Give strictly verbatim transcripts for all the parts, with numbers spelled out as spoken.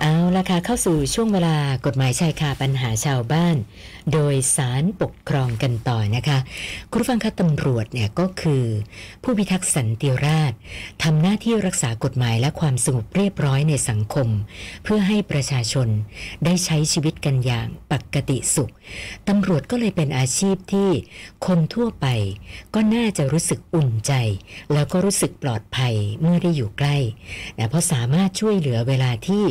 เอาล่ะค่ะเข้าสู่ช่วงเวลากฎหมายชายคาปัญหาชาวบ้านโดยศาลปกครองกันต่อนะคะคุณผู้ฟังคะตำรวจเนี่ยก็คือผู้พิทักษ์สันติราษฎร์ทำหน้าที่รักษากฎหมายและความสงบเรียบร้อยในสังคมเพื่อให้ประชาชนได้ใช้ชีวิตกันอย่างปกติสุขตำรวจก็เลยเป็นอาชีพที่คนทั่วไปก็น่าจะรู้สึกอุ่นใจแล้วก็รู้สึกปลอดภัยเมื่อได้อยู่ใกล้นะเพราะสามารถช่วยเหลือเวลาที่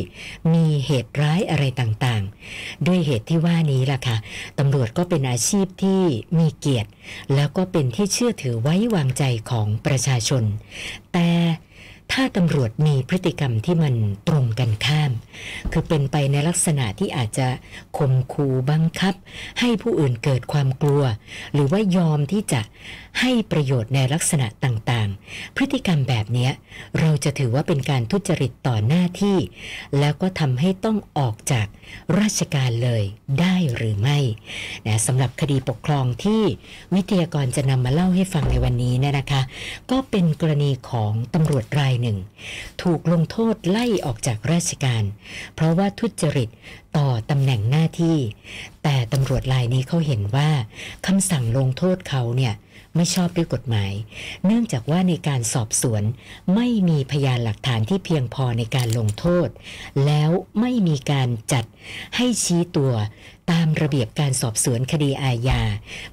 มีเหตุร้ายอะไรต่างๆด้วยเหตุที่ว่านี้ล่ะค่ะตำรวจก็เป็นอาชีพที่มีเกียรติแล้วก็เป็นที่เชื่อถือไว้วางใจของประชาชนแต่ถ้าตำรวจมีพฤติกรรมที่มันตรงกันข้ามคือเป็นไปในลักษณะที่อาจจะข่มขู่บังคับให้ผู้อื่นเกิดความกลัวหรือว่ายอมที่จะให้ประโยชน์ในลักษณะต่างๆพฤติกรรมแบบนี้เราจะถือว่าเป็นการทุจริตต่อหน้าที่แล้วก็ทำให้ต้องออกจากราชการเลยได้หรือไม่นะสำหรับคดีปกครองที่วิทยากรจะนำมาเล่าให้ฟังในวันนี้เนี่ยนะคะก็เป็นกรณีของตำรวจรายหนึ่งถูกลงโทษไล่ออกจากราชการเพราะว่าทุจริตต่อตำแหน่งหน้าที่แต่ตำรวจรายนี้เขาเห็นว่าคำสั่งลงโทษเขาเนี่ยไม่ชอบด้วยกฎหมายเนื่องจากว่าในการสอบสวนไม่มีพยานหลักฐานที่เพียงพอในการลงโทษแล้วไม่มีการจัดให้ชี้ตัวตามระเบียบการสอบสวนคดีอาญา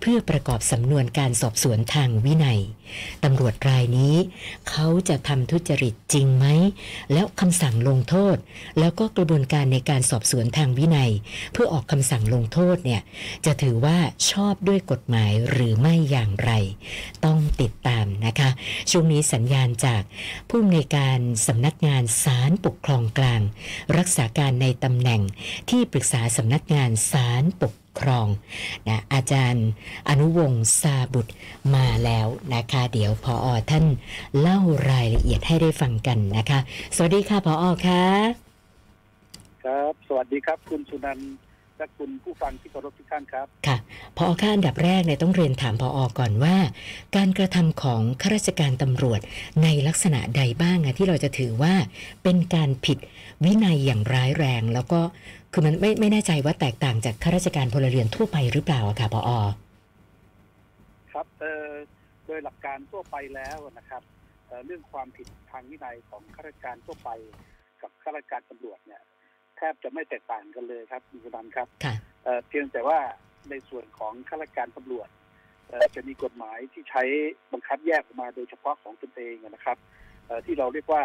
เพื่อประกอบสำนวนการสอบสวนทางวินัยตำรวจรายนี้เขาจะทำทุจริตจริงไหมแล้วคำสั่งลงโทษแล้วก็กระบวนการในการสอบสวนทางวินัยเพื่อออกคำสั่งลงโทษเนี่ยจะถือว่าชอบด้วยกฎหมายหรือไม่อย่างไรต้องติดตามนะคะช่วงนี้สัญญาณจากผู้อำนวยการสำนักงานศาลปกครองกลางรักษาการในตำแหน่งที่ปรึกษาสำนักงานศาลปกครองนะอาจารย์อนุวงศ์ซาบุตรมาแล้วนะคะเดี๋ยวผอ.ท่านเล่ารายละเอียดให้ได้ฟังกันนะคะสวัสดีค่ะผอ.ค่ะครับสวัสดีครับคุณสุนันท์และคุณผู้ฟังที่เคารพทุกท่านครับค่ะผอ.ค่ะอันดับแรกเนี่ยต้องเรียนถามผอ.ก่อนว่าการกระทำของข้าราชการตำรวจในลักษณะใดบ้างอะที่เราจะถือว่าเป็นการผิดวินัยอย่างร้ายแรงแล้วก็คือมันไม่ไม่แน่ใจว่าแตกต่างจากข้าราชการพลเรือนทั่วไปหรือเปล่าอะค่ะผอ.ครับเอ่อโดยหลักการทั่วไปแล้วนะครับ เอ่อ เรื่องความผิดทางวินัยของข้าราชการทั่วไปกับข้าราชการตำรวจเนี่ยแทบจะไม่แตกต่างกันเลยครับคุณสุนันท์ครับเพียงแต่ว่าในส่วนของข้าราชการตำรวจจะมีกฎหมายที่ใช้บังคับแยกออกมาโดยเฉพาะของตนเองนะครับที่เราเรียกว่า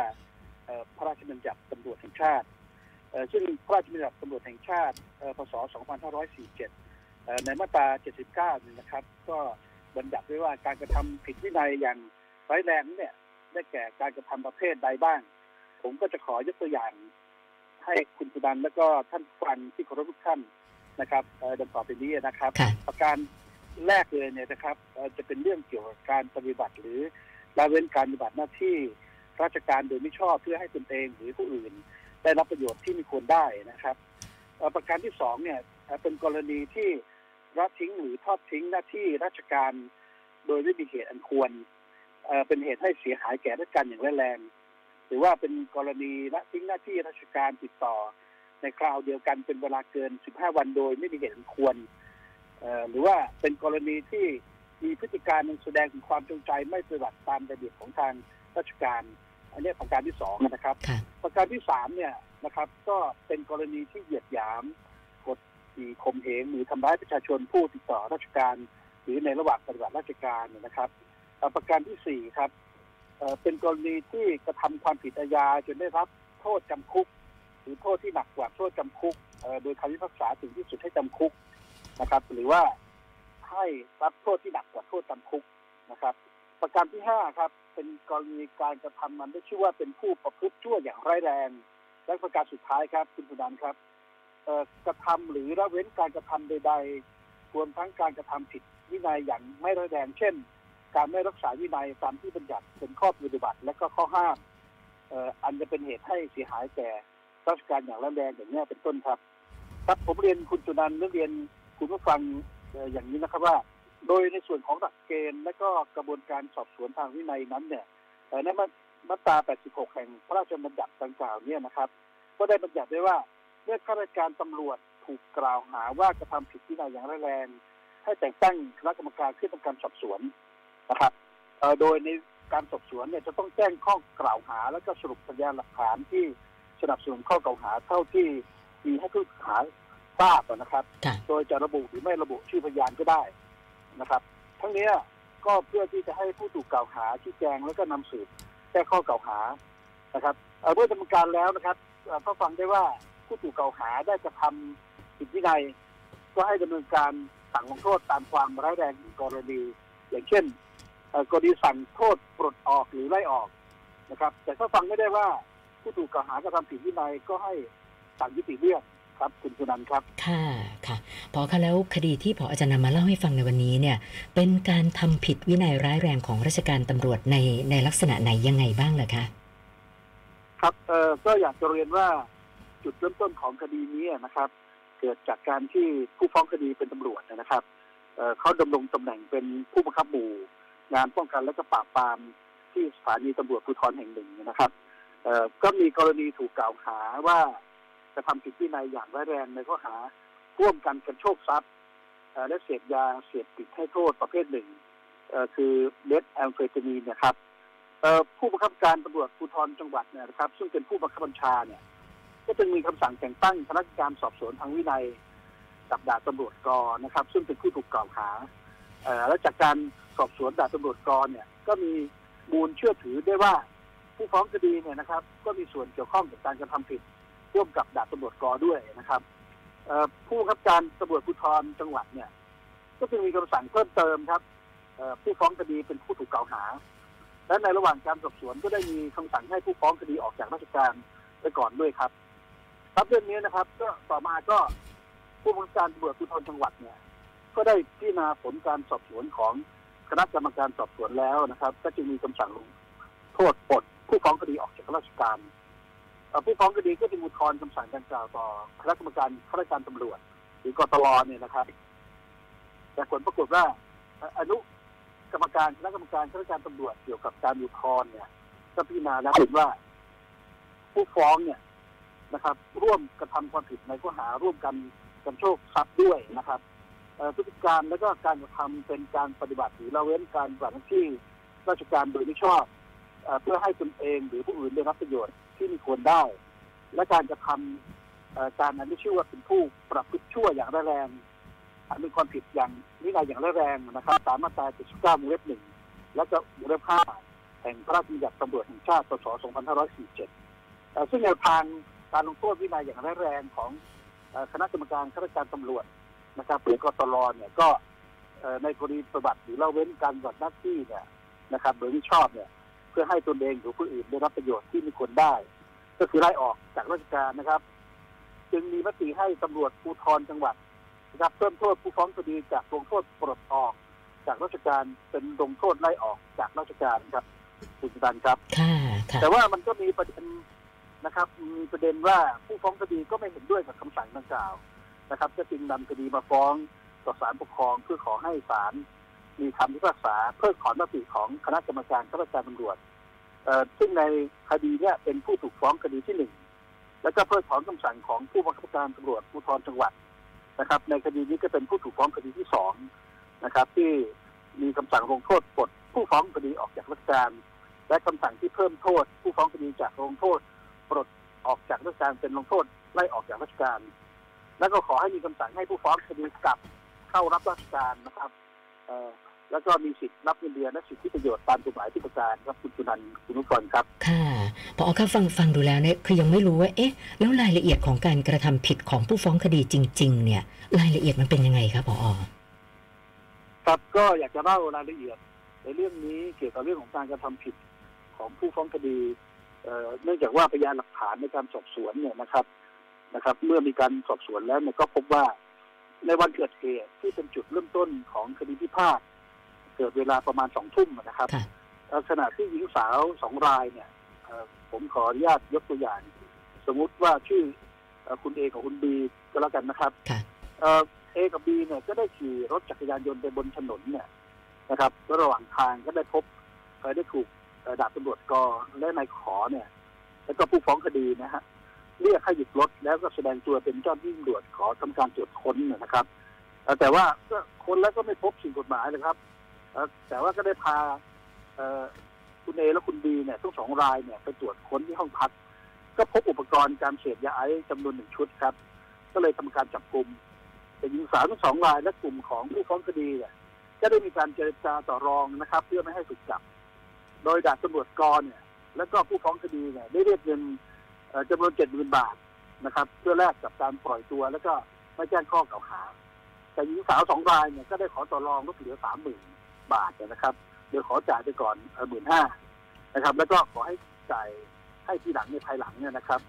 พระราชบัญญัติตำรวจแห่งชาติซึ่งพระราชบัญญัติตำรวจแห่งชาติพ.ศ. สองพันห้าร้อยสี่สิบเจ็ดในมาตราเจ็ดสิบเก้านี่นะครับก็บัญญัติไว้ว่าการกระทำผิดวินัยอย่างร้ายแรงเนี่ยได้แก่การกระทำประเภทใดบ้างผมก็จะขอยกตัวอย่างให้คุณสุนันท์และก็ท่านฟังที่เคารพทุกท่านนะครับดังต่อไปนี้นะครับประการแรกเลยเนี่ยนะครับจะเป็นเรื่องเกี่ยวกับการปฏิบัติหรือละเว้นการปฏิบัติหน้าที่ราชการโดยมิชอบเพื่อให้ตนเองหรือผู้อื่นได้รับประโยชน์ที่ไม่ควรได้นะครับประการที่สองเนี่ยเป็นกรณีที่ละทิ้งหรือทอดทิ้งหน้าที่ราชการโดยไม่มีเหตุอันควรเป็นเหตุให้เสียหายแก่ราชการอย่างร้ายแรงหรือว่าเป็นกรณีละทิ้งหน้าที่ราชการติดต่อในคราวเดียวกันเป็นเวลาเกินสิบห้าวันโดยไม่มีเหตุอันควรหรือว่าเป็นกรณีที่มีพฤติการแสดงถึงความจงใจไม่ปฏิบัติตามระเบียบของทางราชการอันนี้ประการที่สองนะครับประการที่สามเนี่ยนะครับก็เป็นกรณีที่เหยียดหยามกดขี่ข่มเหงหรือทำร้ายประชาชนผู้ติดต่อราชการหรือในระหว่างปฏิบัติราชการนะครับประการที่สี่ครับเป็นกรณีที่กระทำความผิดอาญาจนได้รับโทษจำคุกหรือโทษที่หนักกว่าโทษจำคุกโดยคำพิพากษาถึงที่สุดให้จำคุกนะครับหรือว่าให้รับโทษที่หนักกว่าโทษจำคุกนะครับประการที่ห้าครับเป็นกรณีการกระทำมันได้ชื่อว่าเป็นผู้ประพฤติชั่วอย่างร้ายแรงและประการสุดท้ายครับคุณผู้นั้นครับกระทำหรือละเว้นการกระทำใดๆรวมทั้งการกระทำผิดวินัยอย่างไม่ร้ายแรงเช่นการไม่รักษาวินัยตามที่บัญญัติเป็นข้อปฏิบัติและก็ข้อห้ามอันจะเป็นเหตุให้เสียหายแก่ราชการอย่างร้ายแรงอย่างนี้เป็นต้นครับครับผมเรียนคุณจุนันท์เรียนคุณผู้ฟังอย่างนี้นะครับว่า โดยในส่วนของหลักเกณฑ์และก็กระบวนการสอบสวนทางวินัยนั้นเนี่ยในมาตรา แปดสิบหก แห่งพระราชบัญญัติดังกล่าวเนี่ยนะครับก็ได้บัญญัติไว้ว่าเมื่อข้าราชการตำรวจถูกกล่าวหาว่ากระทำผิดวินัยอย่างร้ายแรงให้แต่งตั้งคณะกรรมการขึ้นทำการสอบสวนนะครับโดยในการสอบสวนเนี่ยจะต้องแจ้งข้อกล่าวหาและก็สรุปพยานหลักฐานที่สนับสนุนข้อกล่าวหาเท่าที่มีให้ผู้หาทราบนะครับโดยจะระบุหรือไม่ระบุชื่อพยานก็ได้นะครับทั้งนี้ก็เพื่อที่จะให้ผู้ถูกกล่าวหาชี้แจงและก็นำสืบแก้ข้อกล่าวหานะครับเมื่อดำเนินการแล้วนะครับก็ฟังได้ว่าผู้ถูกกล่าวหาได้กระทำผิดวินัยก็ให้ดำเนินการสั่งลงโทษตามความร้ายแรงกรณีอย่างเช่นกรณีสั่งโทษปลดออกหรือไล่ออกนะครับแต่ถ้าฟังไม่ได้ว่าผู้ถูกกล่าวหากระทำผิดวินัยก็ให้สั่งยุติเรื่องครับคุณสุนันท์ครับค่ะค่ะพอคะแล้วคดีที่ผอ.จะนำมาเล่าให้ฟังในวันนี้เนี่ยเป็นการทำผิดวินัยร้ายแรงของราชการตำรวจในในลักษณะไหนยังไงบ้างล่ะคะครับเอ่อก็อยากจะเรียนว่าจุดเริ่มต้นของคดีนี้นะครับเกิดจากการที่ผู้ฟ้องคดีเป็นตำรวจนะครับเอ่อเขาดำรงตำแหน่งเป็นผู้บังคับหมู่งานป้องกันและก็ปราบปรามที่สถานีตำรวจภูธรแห่งหนึ่งนะครับเอ่อก็มีกรณีถูกกล่าวหาว่ากระทำผิดวินัยอย่างร้ายแรงในข้อหาร่วมกันกันโชคทรัพย์และเสพยาเสพติดให้โทษประเภทหนึ่งคือเมทแอมเฟตามีนนะครับผู้บังคับการตำรวจภูธรจังหวัดเนี่ยนะครับซึ่งเป็นผู้บังคับบัญชาเนี่ยก็จึงมีคำสั่งแต่งตั้งคณะกรรมการสอบสวนทางวินัยกับดาบตำรวจกรนะครับซึ่งเป็นผู้ถูกกล่าวหาและจากการสอบสวนดาบตำรวจกรเนี่ยก็มีมูลเชื่อถือได้ว่าผู้ฟ้องคดีเนี่ยนะครับก็มีส่วนเกี่ยวข้องกับการกระทำผิดร่วมกับดาบตำรวจกอด้วยนะครับผู้บังคับการตำรวจภูธรจังหวัดเนี่ยก็จึงมีคำสั่งเพิ่มเติมครับผู้ฟ้องคดีเป็นผู้ถูกกล่าวหาและในระหว่างการสอบสวนก็ได้มีคำสั่งให้ผู้ฟ้องคดีออกจากราชการไปก่อนด้วยครับครับเรื่องนี้นะครับก็ต่อมาก็ผู้บังคับการตำรวจภูธรจังหวัดเนี่ยก็ได้พิจารณาผลการสอบสวนของคณะกรรมการสอบสวนแล้วนะครับก็จึงมีคำสั่งลงโทษปลดผู้ฟ้องคดีออกจากราชการผู้ฟ้องคดีก็จะอุทธรณ์คำสั่งดังกล่าวต่อคณะกรรมการข้าราชการตำรวจหรือกตลเนี่ยนะครับแต่ผลปรากฏว่าอนุกรรมการคณะกรรมการข้าราชการตำรวจเกี่ยวกับการอุทธรณ์เนี่ยก็พิจารณาแล้วเห็นว่าผู้ฟ้องเนี่ยนะครับร่วมกระทำความผิดในข้อหาร่วมกันกำโชคทรัพย์ด้วยนะครับพฤติการและก็การกระทำเป็นการปฏิบัติหรือละเว้นการปฏิบัติหน้าที่ราชการโดยมิชอบเพื่อให้ตนเองหรือผู้อื่นได้รับประโยชน์ที่มีควรได้และการจะทำการนั้นที่ชื่อว่าเป็นผู้ประพฤติชั่วอย่างร้ายแรงอันเป็นความผิดอย่างวินัยอย่างร้ายแรงนะครับตามมาตรา เจ็ดสิบเก้า วงเล็บ หนึ่งและก็วงเล็บ ห้าแห่งพระราชบัญญัติตำรวจแห่งชาติ พ.ศ. สองพันห้าร้อยสี่สิบเจ็ด ซึ่งแนวทางการลงโทษวินัยอย่างร้ายแรงของคณะกรรมการข้าราชการตำรวจนะครับหรือกตลเนี่ยก็ในกรณีประวัติหรือละเว้นการปฏิบัติหน้าที่เนี่ยนะครับโดยมิชอบเนี่ยเพื่อให้ตนเองหรือผู้อื่นได้รับประโยชน์ที่มีควรได้ก็คือไล่ออกจากราชการนะครับจึงมีมติให้ตำรวจภูธรจังหวัดนะครับเพิ่มโทษผู้ฟ้องคดีจากลงโทษปลดออกจากราชการเป็นลงโทษไล่ออกจากราชการครับคุณสุนันท์ครับแต่ว่ามันก็มีประเด็นนะครับมีประเด็นว่าผู้ฟ้องคดีก็ไม่เห็นด้วยกับคำสั่งดังกล่าวนะครับก็จึงนำคดีมาฟ้องต่อศาลปกครองเพื่อขอให้ศาลมีคำพิพากษาเพิกถอนมติของคณะกรรมการข้าราชการตำรวจซึ่งในคดีนี้เป็นผู้ถูกฟ้องคดีที่หนึ่งและก็เพิกถอนคำสั่งของผู้บังคับการตำรวจภูธรจังหวัดนะครับในคดีนี้ก็เป็นผู้ถูกฟ้องคดีที่สองนะครับที่มีคำสั่งลงโทษปลดผู้ฟ้องคดีออกจากราชการและคำสั่งที่เพิ่มโทษผู้ฟ้องคดีจากลงโทษปลดออกจากราชการเป็นลงโทษไล่ออกจากราชการและก็ขอให้มีคำสั่งให้ผู้ฟ้องคดีกลับเข้ารับราชการนะครับแล้วก็มีสิทธิ์รับเงินเดือนและสิทธิประโยชน์ตามกฎหมายที่ประกาศครับคุณสุนันท์คุณนุชกรครับค่ะพอครับฟังฟังดูแล้วเนี่ยคือยังไม่รู้ว่าเอ๊ะแล้วรายละเอียดของการกระทำผิดของผู้ฟ้องคดีจริงๆเนี่ยรายละเอียดมันเป็นยังไงครับผอ.ครับก็อยากจะเล่ารายละเอียดในเรื่องนี้เกี่ยวกับเรื่องของการกระทำผิดของผู้ฟ้องคดีเนื่องจากว่าพยานหลักฐานในการสอบสวนเนี่ยนะครับนะครับเมื่อมีการสอบสวนแล้วเนี่ยก็พบว่าในวันเกิดเหตุที่เป็นจุดเริ่มต้นของคดีพิพาทเกิดเวลาประมาณสองทุ่มนะครับขณะที่หญิงสาวสองรายเนี่ยผมขออนุญาตยกตัวอย่างสมมุติว่าชื่อคุณเอกับคุณบีก็แล้วกันนะครับ เอกับบีเนี่ยก็ได้ขี่รถจักรยานยนต์ไปบนถนนเนี่ยนะครับระหว่างทางก็ได้พบเคยได้ถูกดาบตำรวจกอและนายขอเนี่ยแล้วก็ผู้ฟ้องคดีนะฮะเรียกให้หยุดรถแล้วก็แสดงตัวเป็นเจ้าหน้าที่ตำรวจขอทำการตรวจค้นนะครับแต่ว่าก็ค้นแล้วก็ไม่พบสิ่งกฎหมายนะครับแต่ว่าก็ได้พาคุณเอและคุณบีเนี่ยทั้งสองรายเนี่ยไปตรวจค้นที่ห้องพักก็พบอุปกรณ์การเสพยาไอซ์จำนวนหนึ่งชุดครับก็เลยทำการจับกลุ่มแต่หญิงสาวทั้งสองรายและกลุ่มของผู้ฟ้องคดีเนี่ยก็ได้มีการเจรจาต่อรองนะครับเพื่อไม่ให้ถูกจับโดยดาบตำรวจกรเนี่ยแล้วก็ผู้ฟ้องคดีเนี่ยได้เรียกเงินจำนวนเจ็ดหมื่นบาทนะครับเพื่อแลกกับการปล่อยตัวแล้วก็ไม่แจ้งข้อกล่าวหาแต่หญิงสาวสองรายเนี่ยก็ได้ขอต่อรองลดเหลือสามหมื่นบาทนะครับโดยขอจ่ายไปก่อนหมื่นห้านะครับแล้วก็ขอให้จ่ายให้ทีหลังในภายหลังเนี่ยนะครับ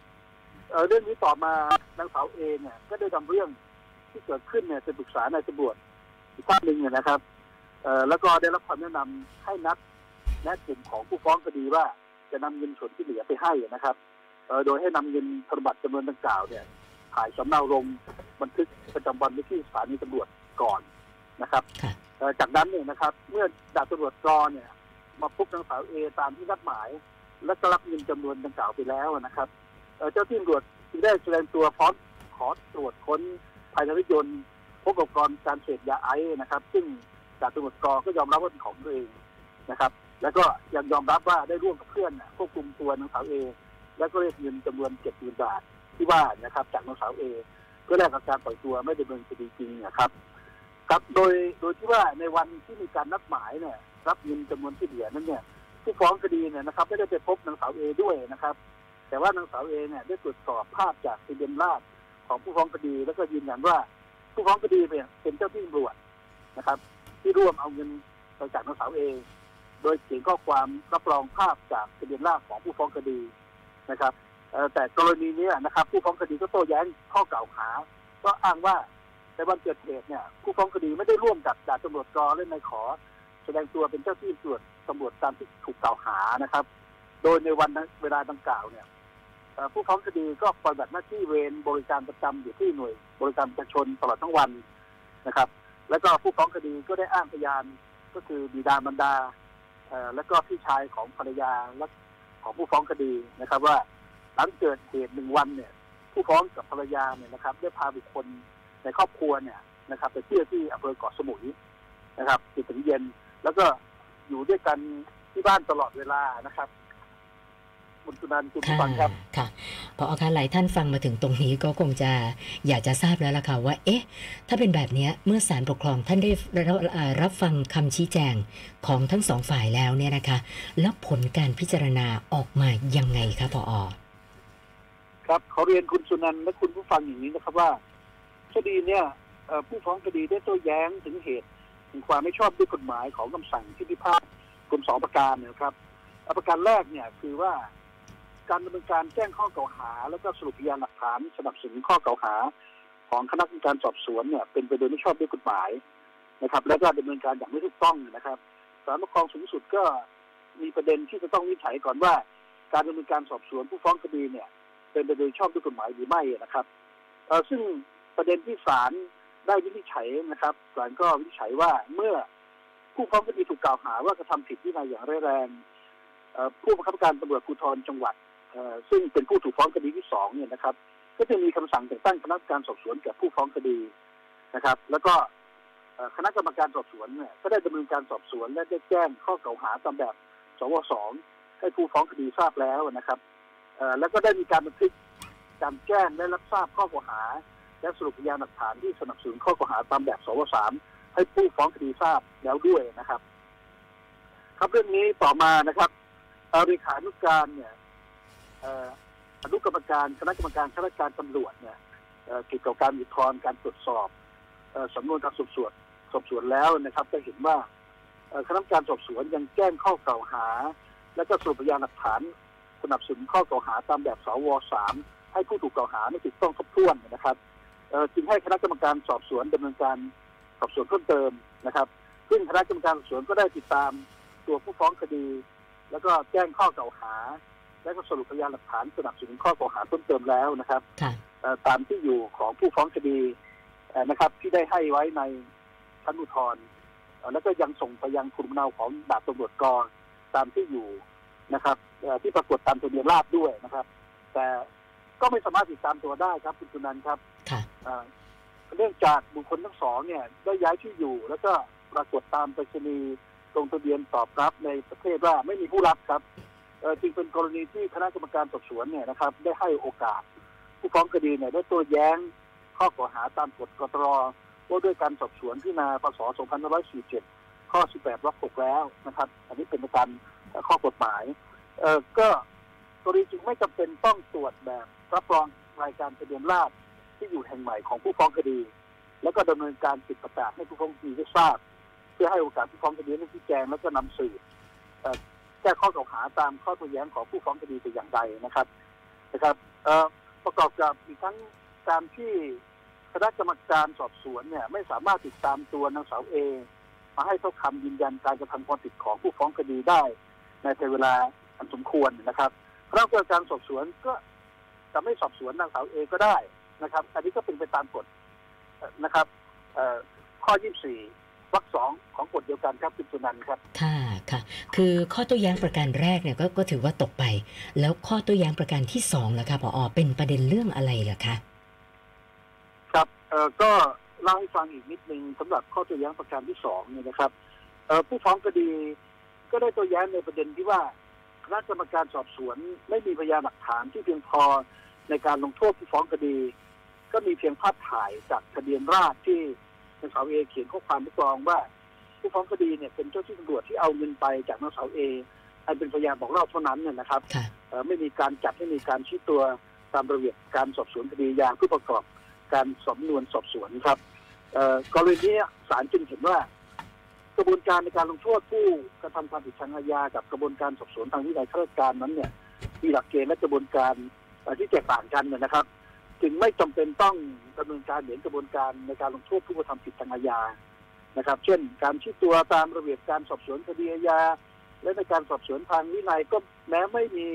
เรื่องนี้ต่อมานางสาวเอเนี่ยก็ได้นำเรื่องที่เกิดขึ้นเนี่ยไปปรึกษานายตำรวจอีกท่านหนึ่งเนี่ยนะครับแล้วก็ได้รับความแนะนำให้นัดแนะกลุ่มของผู้ฟ้องคดีว่าจะนำเงินส่วนที่เหลือไปให้นะครับโดยให้นำเงินธนบัตรจำนวนดังกล่าวเนี่ยถ่ายสำเนาลงบันทึกประจำวันไว้ที่สถานีตำรวจก่อนนะครับจากนั้นเนี่ยนะครับเมื่อดาบตำรวจกอเนี่ยมาพบนางสาวเอตามที่นัดหมายและก็รับเงินจำนวนดังกล่าวไปแล้วนะครับเจ้าที่ตำรวจได้แสดงตัวพร้อมขอตรวจค้นภายในรถยนต์พบอุปกรณ์การเสพยาไอซ์นะครับซึ่งดาบตำรวจกอก็ยอมรับว่าเป็นของตัวเองนะครับแล้วก็ยังยอมรับว่าได้ร่วมกับเพื่อนควบคุมตัวนางสาวเอและก็เรียกเงินจำนวนเจ็ดหมื่นบาทที่ว่านะครับจากนางสาวเอเพื่อแลกกับการปล่อยตัวไม่ดำเนินคดีจริงนะครับครับโดยโดยที่ว่าในวันที่มีการนัดหมายเนี่ยรับเงินจำนวนที่เหลือนั้นเนี่ยผู้ฟ้องคดีเนี่ยนะครับไม่ได้ไปพบนางสาวเอด้วยนะครับแต่ว่านางสาวเอเนี่ยได้ตรวจสอบภาพจากทะเบียนราษฎร์ของผู้ฟ้องคดีแล้วก็ยืนยันว่าผู้ฟ้องคดีเนี่ยเป็นเจ้าที่ตำรวจนะครับที่ร่วมเอาเงินจากนางสาวเอโดยเขียนข้อความรับรองภาพจากทะเบียนราษฎร์ของผู้ฟ้องคดีนะครับแต่กรณีนี้นะครับผู้ฟ้องคดีก็โต้แย้งข้อกล่าวหาก็อ้างว่าในวันเกิดเหตุเนี่ยผู้ฟ้องคดีไม่ได้ร่วมกับดาบตำรวจกอและนายขอแสดงตัวเป็นเจ้าที่ตำรวจตำรวจตามที่ถูกกล่าวหานะครับโดยในวันเวลาดังกล่าวเนี่ยผู้ฟ้องคดีก็ปฏิบัติหน้าที่เวรบริการประจำอยู่ที่หน่วยบริการประชาชนตลอดทั้งวันนะครับแล้วก็ผู้ฟ้องคดีก็ได้อ้างพยานก็คือบิดามารดาและก็พี่ชายของภรรยาและของผู้ฟ้องคดีนะครับว่าหลังเกิดเหตุหนึ่งวันเนี่ยผู้ฟ้องกับภรรยาเนี่ยนะครับได้พาบุคคลในครอบครัวเนี่ยนะครับไปเที่ยวที่อำเภอเกาะสมุยนะครับจนถึงเย็นแล้วก็อยู่ด้วยกันที่บ้านตลอดเวลานะครับคุณสุนันท์คุณฟังครับค่ะพอค่ะหลายท่านฟังมาถึงตรงนี้ก็คงจะอยากจะทราบแล้วล่ะค่ะว่าเอ๊ะถ้าเป็นแบบนี้เมื่อศาลปกครองท่านได้รับฟังคำชี้แจงของทั้งสองฝ่ายแล้วเนี่ยนะคะแล้วผลการพิจารณาออกมายังไงคะผอ.ครับขอเรียนคุณสุนันท์และคุณผู้ฟังอย่างนี้นะครับว่าคดีเนี่ยผู้ฟ้องคดีได้โต้แย้งถึงเหตุถึงความไม่ชอบด้วยกฎหมายของคำสั่งที่พิพาทคุณสองประการนะครับประการแรกเนี่ยคือว่าการดำเนินการแจ้งข้อกล่าวหาแล้วก็สรุปพยานหลักฐานสนับสนุนข้อกล่าวหาของคณะกรรมการสอบสวนเนี่ยเป็นไปโดยไม่ชอบด้วยกฎหมายนะครับและก็ดำเนินการอย่างไม่ถูกต้องนะครับศาลปกครองสูงสุดก็มีประเด็นที่จะต้องวิจัยก่อนว่าการดำเนินการสอบสวนผู้ฟ้องคดีเนี่ยเป็นไปโดยชอบด้วยกฎหมายหรือไม่นะครับซึ่งประเด็นที่ศาลได้วินิจฉัยนะครับศาลก็วินิจฉัยว่าเมื่อผู้ฟ้องคดีถูกกล่าวหาว่ากระทำผิดวินัยอย่างร้ายแรงผู้บังคับการตำรวจภูธรจังหวัดซึ่งเป็นผู้ถูกฟ้องคดีที่สองเนี่ยนะครับก็จะมีคำสั่งแต่งตั้งคณะกรรมการสอบสวนแก่ผู้ฟ้องคดีนะครับแล้วก็คณะกรรมการสอบสวนเนี่ยก็ได้ดำเนินการสอบสวนและได้แจ้งข้อกล่าวหาตามแบบสวสองให้ผู้ฟ้องคดีทราบแล้วนะครับแล้วก็ได้มีการบันทึกการแจ้งและรับทราบข้อกล่าวหาและสรุปพยานหลักฐานที่สนับสนุนข้อกล่าวหาตามแบบสวสามให้ผู้ฟ้องคดีทราบแล้วด้วยนะครับครับเรื่องนี้ต่อมานะครับเลขานุการเนี่ยอนุกรรมการคณะกรรมการข้าราชการตำรวจเนี่ยเกี่ยวกับการอุทธรณ์การตรวจสอบสำนวนการสอบสวนสอบสวนแล้วนะครับจะเห็นว่าคณะกรรมการสอบสวนยังแจ้งข้อกล่าวหาและก็สรุปพยานหลักฐานสนับสนุนข้อกล่าวหาตามแบบสวสามให้ผู้ถูกกล่าวหาไม่ถูกต้องครบถ้วนนะครับจึงให้คณะกรรมการสอบสวนดำเนินการสอบสวนเพิ่มเติมนะครับซึ่งคณะกรรมการสอบสวนก็ได้ติดตามตัวผู้ฟ้องคดีแล้วก็แจ้งข้อกล่าวหาและก็สรุปพยานหลักฐานสนับสนุนข้อกล่าวหาเพิ่มเติมแล้วนะครับตามที่อยู่ของผู้ฟ้องคดี นะครับที่ได้ให้ไว้ในชั้นอุทธรณ์แล้วก็ยังส่งไปยังภูมิลำเนาของดาบตำรวจกรตามที่อยู่นะครับที่ปรากฏตามทะเบียนราษฎร์ด้วยนะครับแต่ก็ไม่สามารถติดตามตัวได้ครับคุณสุนันท์ครับเนื่องจากบุคคลทั้งสองเนี่ยได้ย้ายที่อยู่แล้วก็ปรากฏตามไปรษณีย์ลงทะเบียนตอบรับในประเทศว่าไม่มีผู้รับครับจึงเป็นกรณีที่คณะกรรมการสอบสวนเนี่ยนะครับได้ให้โอกาสผู้ฟ้องคดีเนี่ยได้โต้แย้งข้อกล่าวหาตามกฎกตรว่าด้วยการสอบสวนพิจารณาพ.ศ. สองพันห้าร้อยสี่สิบเจ็ด ข้อ สิบแปด วรรค หกแล้วนะครับอันนี้เป็นประการข้อกฎหมายเออก็กรณีจึงไม่จำเป็นต้องตรวจแบบรับรองรายการทะเบียนราษฎร์ที่อยู่แห่งใหม่ของผู้ฟ้องคดีแล้วก็ดำเนินการติดประกาศให้ผู้ฟ้องคดีได้ทราบเพื่อให้โอกาสผู้ฟ้องคดีได้ชี้แจงและก็นำสืบแก้ข้อกล่าวหาตามข้อโต้แย้งของผู้ฟ้องคดีแต่อย่างใดนะครับนะครับประกอบกับอีกทั้งการที่คณะกรรมการสอบสวนเนี่ยไม่สามารถติดตามตัวนางสาวเอมาให้ถ้อยคำยืนยันการกระทำความผิดของผู้ฟ้องคดีได้ในเวลาอันสมควรนะครับคณะกรรมการสอบสวนก็จะไม่สอบสวนนางสาวเอก็ได้นะครับอันนี้ก็เป็นไปตามกฎนะครับข้อ ยี่สิบสี่ วรรค สองของกฎเดียวกันครับคุณสุนันท์ครับค่ะค่ะคือข้อโต้แย้งประการแรกเนี่ย ก็ ก็ถือว่าตกไปแล้วข้อโต้แย้งประการที่สองล่ะครับผอ.เป็นประเด็นเรื่องอะไรล่ะคะครับเอ่อก็เล่าให้ฟังอีกนิดนึงสำหรับข้อโต้แย้งประการที่สองเนี่ยนะครับเอ่อผู้ฟ้องคดีก็ได้โต้แย้งในประเด็นที่ว่าคณะกรรมการสอบสวนไม่มีพยานหลักฐานที่เพียงพอในการลงโทษผู้ฟ้องคดีก็มีเพียงภาพถ่ายจากทะเบียนราษฎร์ที่นางสาวเอเขียนข้อความรับรองว่าผู้ฟ้องคดีเนี่ยเป็นเจ้าที่ตำรวจที่เอาเงินไปจากนางสาวเออันเป็นพยานบอกเล่าเท่านั้นเนี่ยนะครับไม่มีการจับไม่มีการชี้ตัวตามระเบียบการสอบสวนคดียาผู้ประกอบการสำนวนสอบสวนครับกรณีนี้ศาลจึงเห็นว่ากระบวนการในการลงโทษผู้กระทำความผิดทางอาญากับกระบวนการสอบสวนทางวินัยข้าราชการนั้นเนี่ยมีหลักเกณฑ์และกระบวนการที่แตกต่างกันนะครับจึงไม่จำเป็นต้องดำเนินการเหมือนกระบวนการในการลงโทษผู้กระทำผิดทางอาญานะครับเช่นการชี้ตัวตามระเบียบการสอบสวนคดีอาญาและในการสอบสวนทางวินัยก็แม้ไม่มี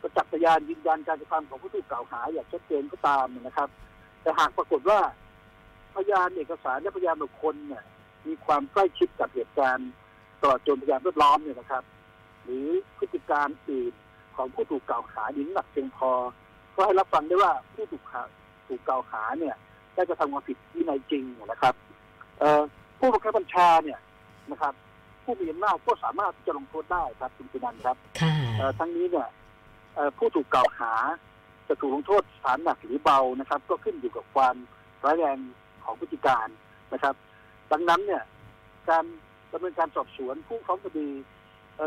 ประจักษ์พยานยืนยันการกระทำของผู้ถูกกล่าวหาอย่างชัดเจนก็ตามนะครับแต่หากปรากฏว่าพยานเอกสารและพยานบุคคลเนี่ยมีความใกล้ชิดกับเหตุการณ์ตลอดจนพยานแวดล้อมเนี่ยนะครับหรือพฤติการอื่นของผู้ถูกกล่าวหายิ่งหนักเพียงพอก็ให้รับฟังได้ว่าผู้ถูกถูกกล่าวหาเนี่ยได้กระทำความผิดวินัยจริงนะครับผู้บังคับบัญชาเนี่ยนะครับผู้มีอำนาจก็สามารถจะลงโทษได้ครับคุณสุนันท์ครับทั้งนี้เนี่ยผู้ถูกกล่าวหาจะถูกลงโทษฐานหนักหรือเบานะครับก็ขึ้นอยู่กับความร้ายแรงของพฤติการนะครับดังนั้นเนี่ยการดำเนินการสอบสวนผู้ฟ้องคดี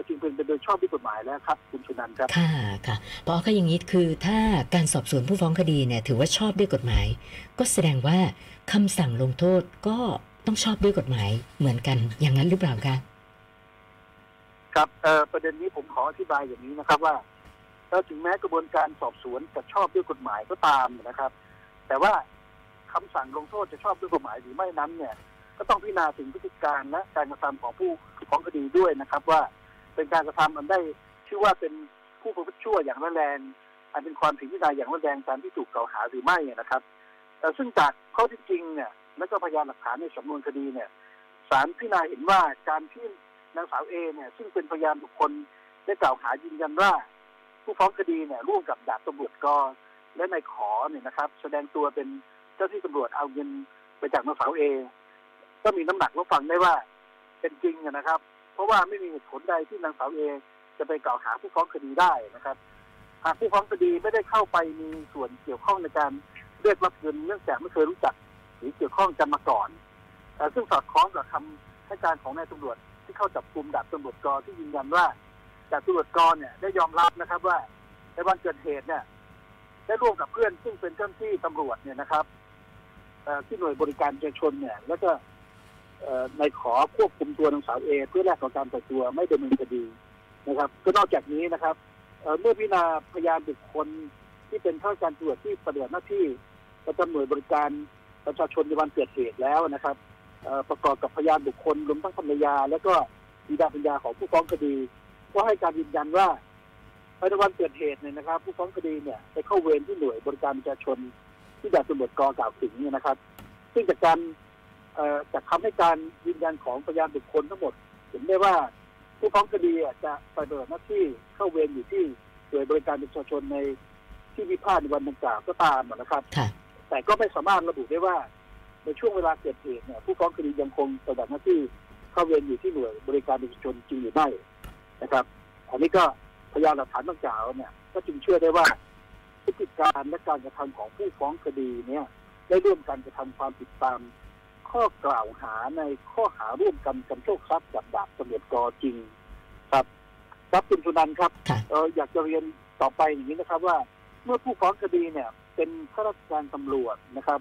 จึงเป็นไปโดยชอบด้วยกฎหมายแล้วครับคุณสุนันท์ครับค่ะค่ะเพราะก็อย่างนี้คือถ้าการสอบสวนผู้ฟ้องคดีเนี่ยถือว่าชอบด้วยกฎหมายก็แสดงว่าคำสั่งลงโทษก็ต้องชอบด้วยกฎหมายเหมือนกันอย่างนั้นหรือเปล่าคะครับประเด็นนี้ผมขออธิบายอย่างนี้นะครับว่าถึงแม้กระบวนการสอบสวนจะชอบด้วยกฎหมายก็ตามนะครับแต่ว่าคำสั่งลงโทษจะชอบด้วยกฎหมายหรือไม่นั้นเนี่ยก็ต้องพิจารณาถึงพฤติการและการกระทำของผู้ฟ้องคดีด้วยนะครับว่าเป็นการกระทำอันได้ชื่อว่าเป็นผู้ประพฤติชั่วอย่างร้ายแรงอันเป็นความผิดวินัยอย่างร้ายแรงตามที่ถูกกล่าวหาหรือไม่นะครับแต่ซึ่งจากข้อที่จริงเนี่ยและก็พยานหลักฐานในสำนวนคดีเนี่ยศาลพิจารณาเห็นว่าการที่นางสาวเอเนี่ยซึ่งเป็นพยานบุคคลได้กล่าวหายืนยันว่าผู้ฟ้องคดีเนี่ยร่วมกับดาบตำรวจกรและนายขอเนี่ยนะครับแสดงตัวเป็นเจ้าที่ตำรวจเอาเงินไปจากนางสาวเอก็มีน้ำหนักว่าฟังได้ว่าเป็นจริงนะครับเพราะว่าไม่มีเหตุผลใดที่นางสาวเอจะไปกล่าวหาผู้ฟ้องคดีได้นะครับหากผู้ฟ้องคดีไม่ได้เข้าไปมีส่วนเกี่ยวข้องในการเรียกรับเงินเนื่องจากไม่เคยรู้จักหรือเกี่ยวข้องกันมาก่อนซึ่งสอดคล้องกับคำให้การของนายตำรวจที่เข้าจับกุมดาบตำรวจกรที่ยืนยันว่าดาบตำรวจกรเนี่ยได้ยอมรับนะครับว่าในวันเกิดเหตุเนี่ยได้ร่วมกับเพื่อนซึ่งเป็นเจ้าหน้าที่ตำรวจเนี่ยนะครับที่หน่วยบริการประชาชนเนี่ยแล้วก็ในขอควบคุมตัวนางสาวเอเพื่อแลกกับการปล่อยตัวไม่ดำเนินคดีนะครับก็นอกจากนี้นะครับเมื่อพิจารณาพยานบุคคลที่เป็นข้าราชการตำรวจที่ปฏิบัติหน้าที่ประจำหน่วยบริการประชาชนในวันเกิดเหตุแล้วนะครับประกอบกับพยานบุคคลรวมทั้งภรรยาและก็บิดาภรรยาของผู้ฟ้องคดีก็ให้การยืนยันว่าในวันเกิดเหตุเนี่ยนะครับผู้ฟ้องคดีเนี่ยไปเข้าเวรที่หน่วยบริการประชาชนที่ดาบตำรวจกรกล่าวถึงเนี่ยนะครับ ซึ่งจากการจากคำให้การยืนยันของพยานบุคคลทั้งหมดเห็นได้ว่าผู้ฟ้องคดีจะปฏิบัติหน้าที่เข้าเวรอยู่ที่หน่วยบริการประชาชนในที่พิพาทในวันดังกล่าวก็ตามนะครับแต่ก็ไม่สามารถระบุได้ว่าในช่วงเวลาเกิดเหตุเนี่ยผู้ฟ้องคดียังคงปฏิบัติหน้าที่เข้าเวรอยู่ที่หน่วยบริการประชาชนจริงหรือไม่นะครับอันนี้ก็พยานหลักฐานดังกล่าวเนี่ยก็จึงเชื่อได้ว่าพฤติการและการกระทำของผู้ฟ้องคดีเนี่ยได้ร่วมกันกระทำความผิดตามข้อกล่าวหาในข้อหาร่วมกันกำโชคทรัพย์กับดาบตำรวจกอจริงครับครับคุณสุนันท์ครับอยากจะเรียนต่อไปอย่างนี้นะครับว่าเมื่อผู้ฟ้องคดีเนี่ยเป็นข้าราชการตำรวจนะครับ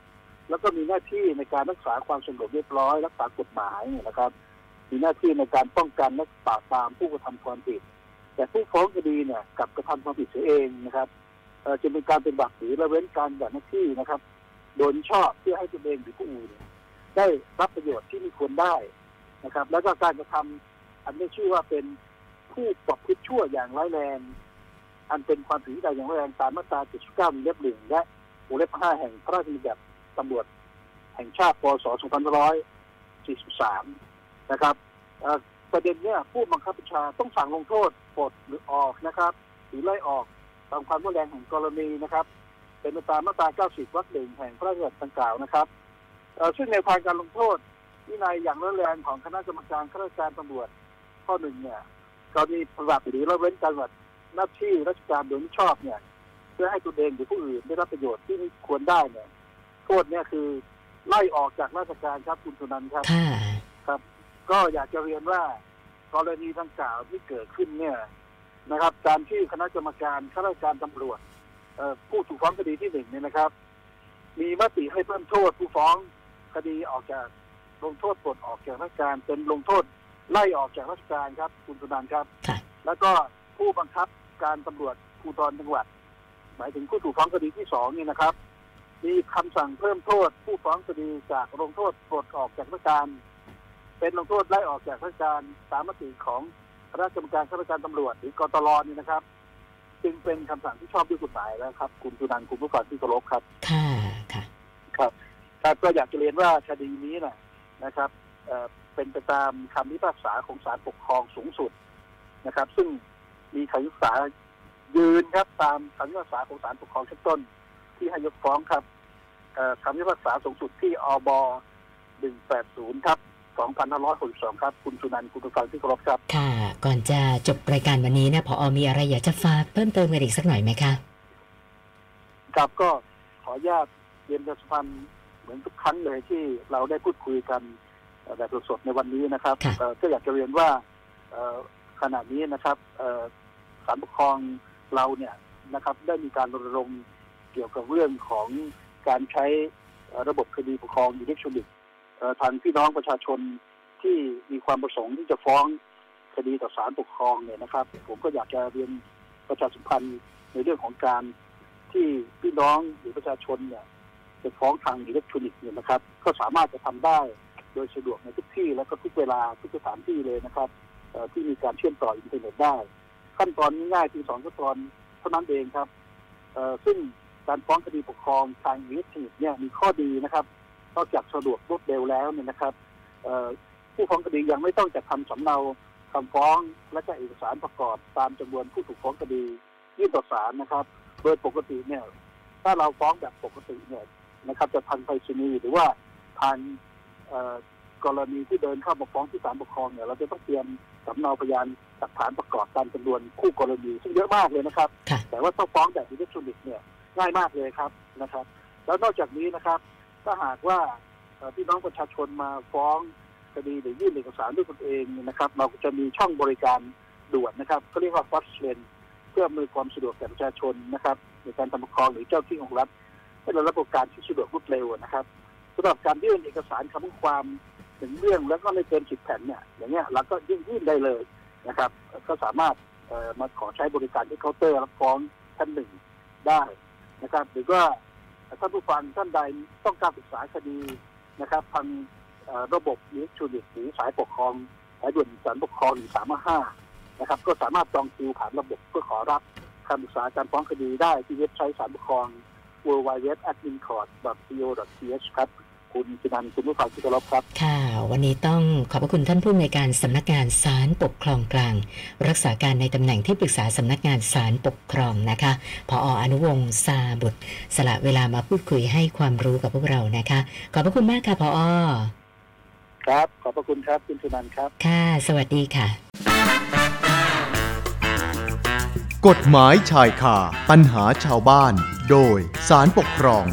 แล้วก็มีหน้าที่ในการรักษาความสงบเรียบร้อยรักษากฎหมายนะครับมีหน้าที่ในการป้องกันและปราบปรามผู้กระทำความผิดแต่ผู้ฟ้องคดีเนี่ยกลับกระทำความผิดเสียเองนะครับจะเป็นการเป็นบัตรหรือละเว้นการปฏิบัติหน้าที่นะครับโดยชอบเพื่อให้ตนเองหรือผู้อื่นได้รับประโยชน์ที่มีควรได้นะครับแล้วก็การกระทำอันนี้ชื่อว่าเป็นผู้ประพฤติชั่วอย่างร้ายแรงอันเป็นความผิดใดอย่างร้ายแรงตามมาตรา เจ็ดสิบเก้า เล็บหนึ่งและวงเล็บห้าแห่งพระราชบัญญัติตำรวจแห่งชาติ พ.ศ. สองพันห้าร้อยสี่สิบสามนะครับประเด็นเนี้ยผู้บังคับบัญชาต้องสั่งลงโทษปลดหรือออกนะครับหรือไล่ออกตามความรุนแรงแห่งกรณีนะครับเป็นไปตามมาตรา เก้าสิบ วรรคหนึ่งแห่งพระราชบัญญัติดังกล่าวนะครับซึ่งในทางการลงโทษวินัยอย่างร้ายแรงของคณะกรรมการข้าราชการตำรวจข้อหนึ่งเนี่ยกรณีปฏิบัติหรือละเว้นการปฏิบัติหน้าที่ราชการโดยมิชอบเนี่ยเพื่อให้ตนเองหรือผู้อื่นได้รับประโยชน์ที่ควรได้เนี่ยโทษเนี่ยคือไล่ออกจากราชการครับคุณสุนันท์ครับครับก็อยากจะเรียนว่ากรณีดังกล่าวที่เกิดขึ้นเนี่ยนะครับการที่คณะกรรมการข้าราชการตำรวจผู้ถูกฟ้องคดีที่หนึ่งเนี่ยนะครับมีมติให้เพิ่มโทษผู้ฟ้องคดีออกจากลงโทษปลดออกจากราชการเป็นลงโทษไล่ออกจากราชการครับคุณสุนันท์ครับแล้วก็ผู้บังคับการตำรวจภูธรจังหวัดหมายถึงผู้ถูกฟ้องคดีที่สองนี่นะครับมีคำสั่งเพิ่มโทษผู้ฟ้องคดีจากลงโทษปลดออกจากราชการเป็นลงโทษไล่ออกจากราชการตามมติของคณะกรรมการข้าราชการตำรวจหรือกตร.นี่นะครับจึงเป็นคำสั่งที่ชอบด้วยกฎหมายแล้วครับคุณสุนันท์คุณผู้ฟังที่เคารพครับค่ะค่ะครับก็อยากจะเรียนว่าคดีนี้นะนะครับ เ, เป็นไปตามคำพิพากษาของศาลปกครองสูงสุดนะครับซึ่งมีคำพิพากษายืนครับตามคำพิพากษาของศาลปกครองชั้นต้นที่ให้ยกฟ้องครับคำพิพากษาสูงสุดที่อบหนึ่งแปดศูนย์ครับสองพันห้าร้อยหกสิบสองครับคุณสุนันท์คุณผู้ฟังที่เคารพครับค่ะก่อนจะจบรายการวันนี้นะผอ.มีอะไรอยากจะฝากเพิ่มเติมกันอีกสักหน่อยไหมคะครับก็ขออนุญาตเรียนประชาสัมพันธ์เหมือนทุกครั้งเลยที่เราได้พูดคุยกันแบบสดๆในวันนี้นะครับก็อยากจะเรียนว่าขณะนี้นะครับศาลปกครองเราเนี่ยนะครับได้มีการรณรงค์เกี่ยวกับเรื่องของการใช้ระบบคดีปกครองอิเล็กทรอนิกส์ทางพี่น้องประชาชนที่มีความประสงค์ที่จะฟ้องคดีต่อศาลปกครองเนี่ยนะครับผมก็อยากจะเรียนประชาสัมพันธ์ในเรื่องของการที่พี่น้องหรือประชาชนเนี่ยจะฟ้องทางอิเล็กทรอนิกส์เนี่ยนะครับก็สามารถจะทำได้โดยสะดวกในทุกที่และก็ทุกเวลาทุกสถานที่เลยนะครับที่มีการเชื่อมต่ออินเทอร์เน็ตได้ขั้นตอนง่ายๆที่สองขั้นตอนเท่านั้นเองครับซึ่งการฟ้องคดีปกครองทางอิเล็กทรอนิกส์เนี่ยมีข้อดีนะครับนอกจากสะดวกรวดเร็วแล้วเนี่ยนะครับผู้ฟ้องคดียังไม่ต้องจัดทำสำเนาคำฟ้องและก็เอกสารประกอบตามจำนวนผู้ถูกฟ้องคดียื่นต่อศาลนะครับโดยปกติเนี่ยถ้าเราฟ้องแบบปกติเนี่ยนะครับจะทางไปรษณีย์หรือว่าทางกรณีที่เดินเข้ามาฟ้องที่ศาลปกครองเนี่ยเราจะต้องเตรียมสำเนาพยานหลักฐานประกอบตามจำนวนคู่กรณีซึ่งเยอะมากเลยนะครับแต่ว่าต้องฟ้องแบบอิเล็กทรอนิกส์เนี่ยง่ายมากเลยครับนะครับแล้วนอกจากนี้นะครับถ้าหากว่าพี่น้องประชาชนมาฟ้องคดีหรือยื่นเอกสารด้วยตนเองนะครับเราจะมีช่องบริการด่วนนะครับเขาเรียกว่า fast lane เพื่ออำนวยความสะดวกแก่ประชาชนนะครับในการทำปกครองหรือเจ้าที่ของรัฐให้เรารับการที่สะดวกรวดเร็วนะครับสำหรับการยื่นเอกสารคำความถึงเรื่องแล้วก็ไม่เกินสิบแผ่นเนี่ยอย่างเงี้ยเราก็ยื่นยื่นได้เลยนะครับก็สามารถมาขอใช้บริการที่เคาน์เตอร์รับฟ้องชั้นหนึ่งได้นะครับหรือว่าท่านผู้ฟังท่านใดต้องการศึกษาคดีนะครับทางระบบอิเล็กทรอนิกส์หรือสายปกครองสายด่วนศาลปกครองสามห้านะครับก็สามารถจองคิวผ่านระบบเพื่อขอรับคำปรึกษาการฟ้องคดีได้ที่เว็บไซต์ศาลปกครองดับเบิลยู ดับเบิลยู ดับเบิลยู ดอท แอดมินคอร์ท ดอท โค ดอท ที เอช ครับ คุณจินันท์คุณผู้ฟังที่เคารพครับค่ะวันนี้ต้องขอบพระคุณท่านผู้อำนวยการสำนักงานศาลปกครองกลางรักษาการในตำแหน่งที่ปรึกษาสำนักงานศาลปกครองนะคะผอ.อนุวงศ์ซาบุตรสละเวลามาพูดคุยให้ความรู้กับพวกเรานะคะขอบพระคุณมากค่ะผอ.ครับขอบพระคุณครับคุณจินันท์ครับค่ะสวัสดีค่ะกฎหมายชายคาปัญหาชาวบ้านโดยศาลปกครอง